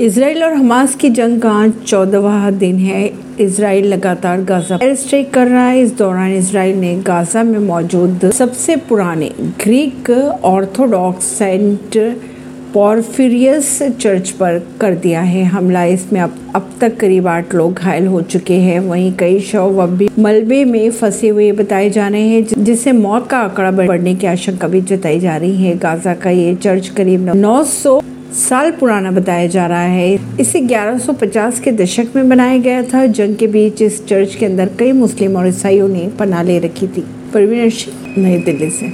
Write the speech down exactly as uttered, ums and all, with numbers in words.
Israel और Hamas की जंग का चौदहवां दिन है। इसराइल लगातार गाजा एयर स्ट्राइक कर रहा है। इस दौरान इसराइल ने गाजा में मौजूद सबसे पुराने Greek Orthodox Saint Porphyrius church पर कर दिया है हमला। इसमें अब अब तक करीब आठ लोग घायल हो चुके हैं। वहीं कई शव अब भी मलबे में फंसे हुए बताए जा रहे हैं, जिससे मौत का आंकड़ा बढ़ने की आशंका भी जताई जा रही है। गाजा का ये चर्च करीब नौ सौ साल पुराना बताया जा रहा है। इसे ग्यारह सौ पचास के दशक में बनाया गया था। जंग के बीच इस चर्च के अंदर कई मुस्लिम और ईसाइयों ने पनाह ले रखी थी। परवीन अर्शी, नई दिल्ली से।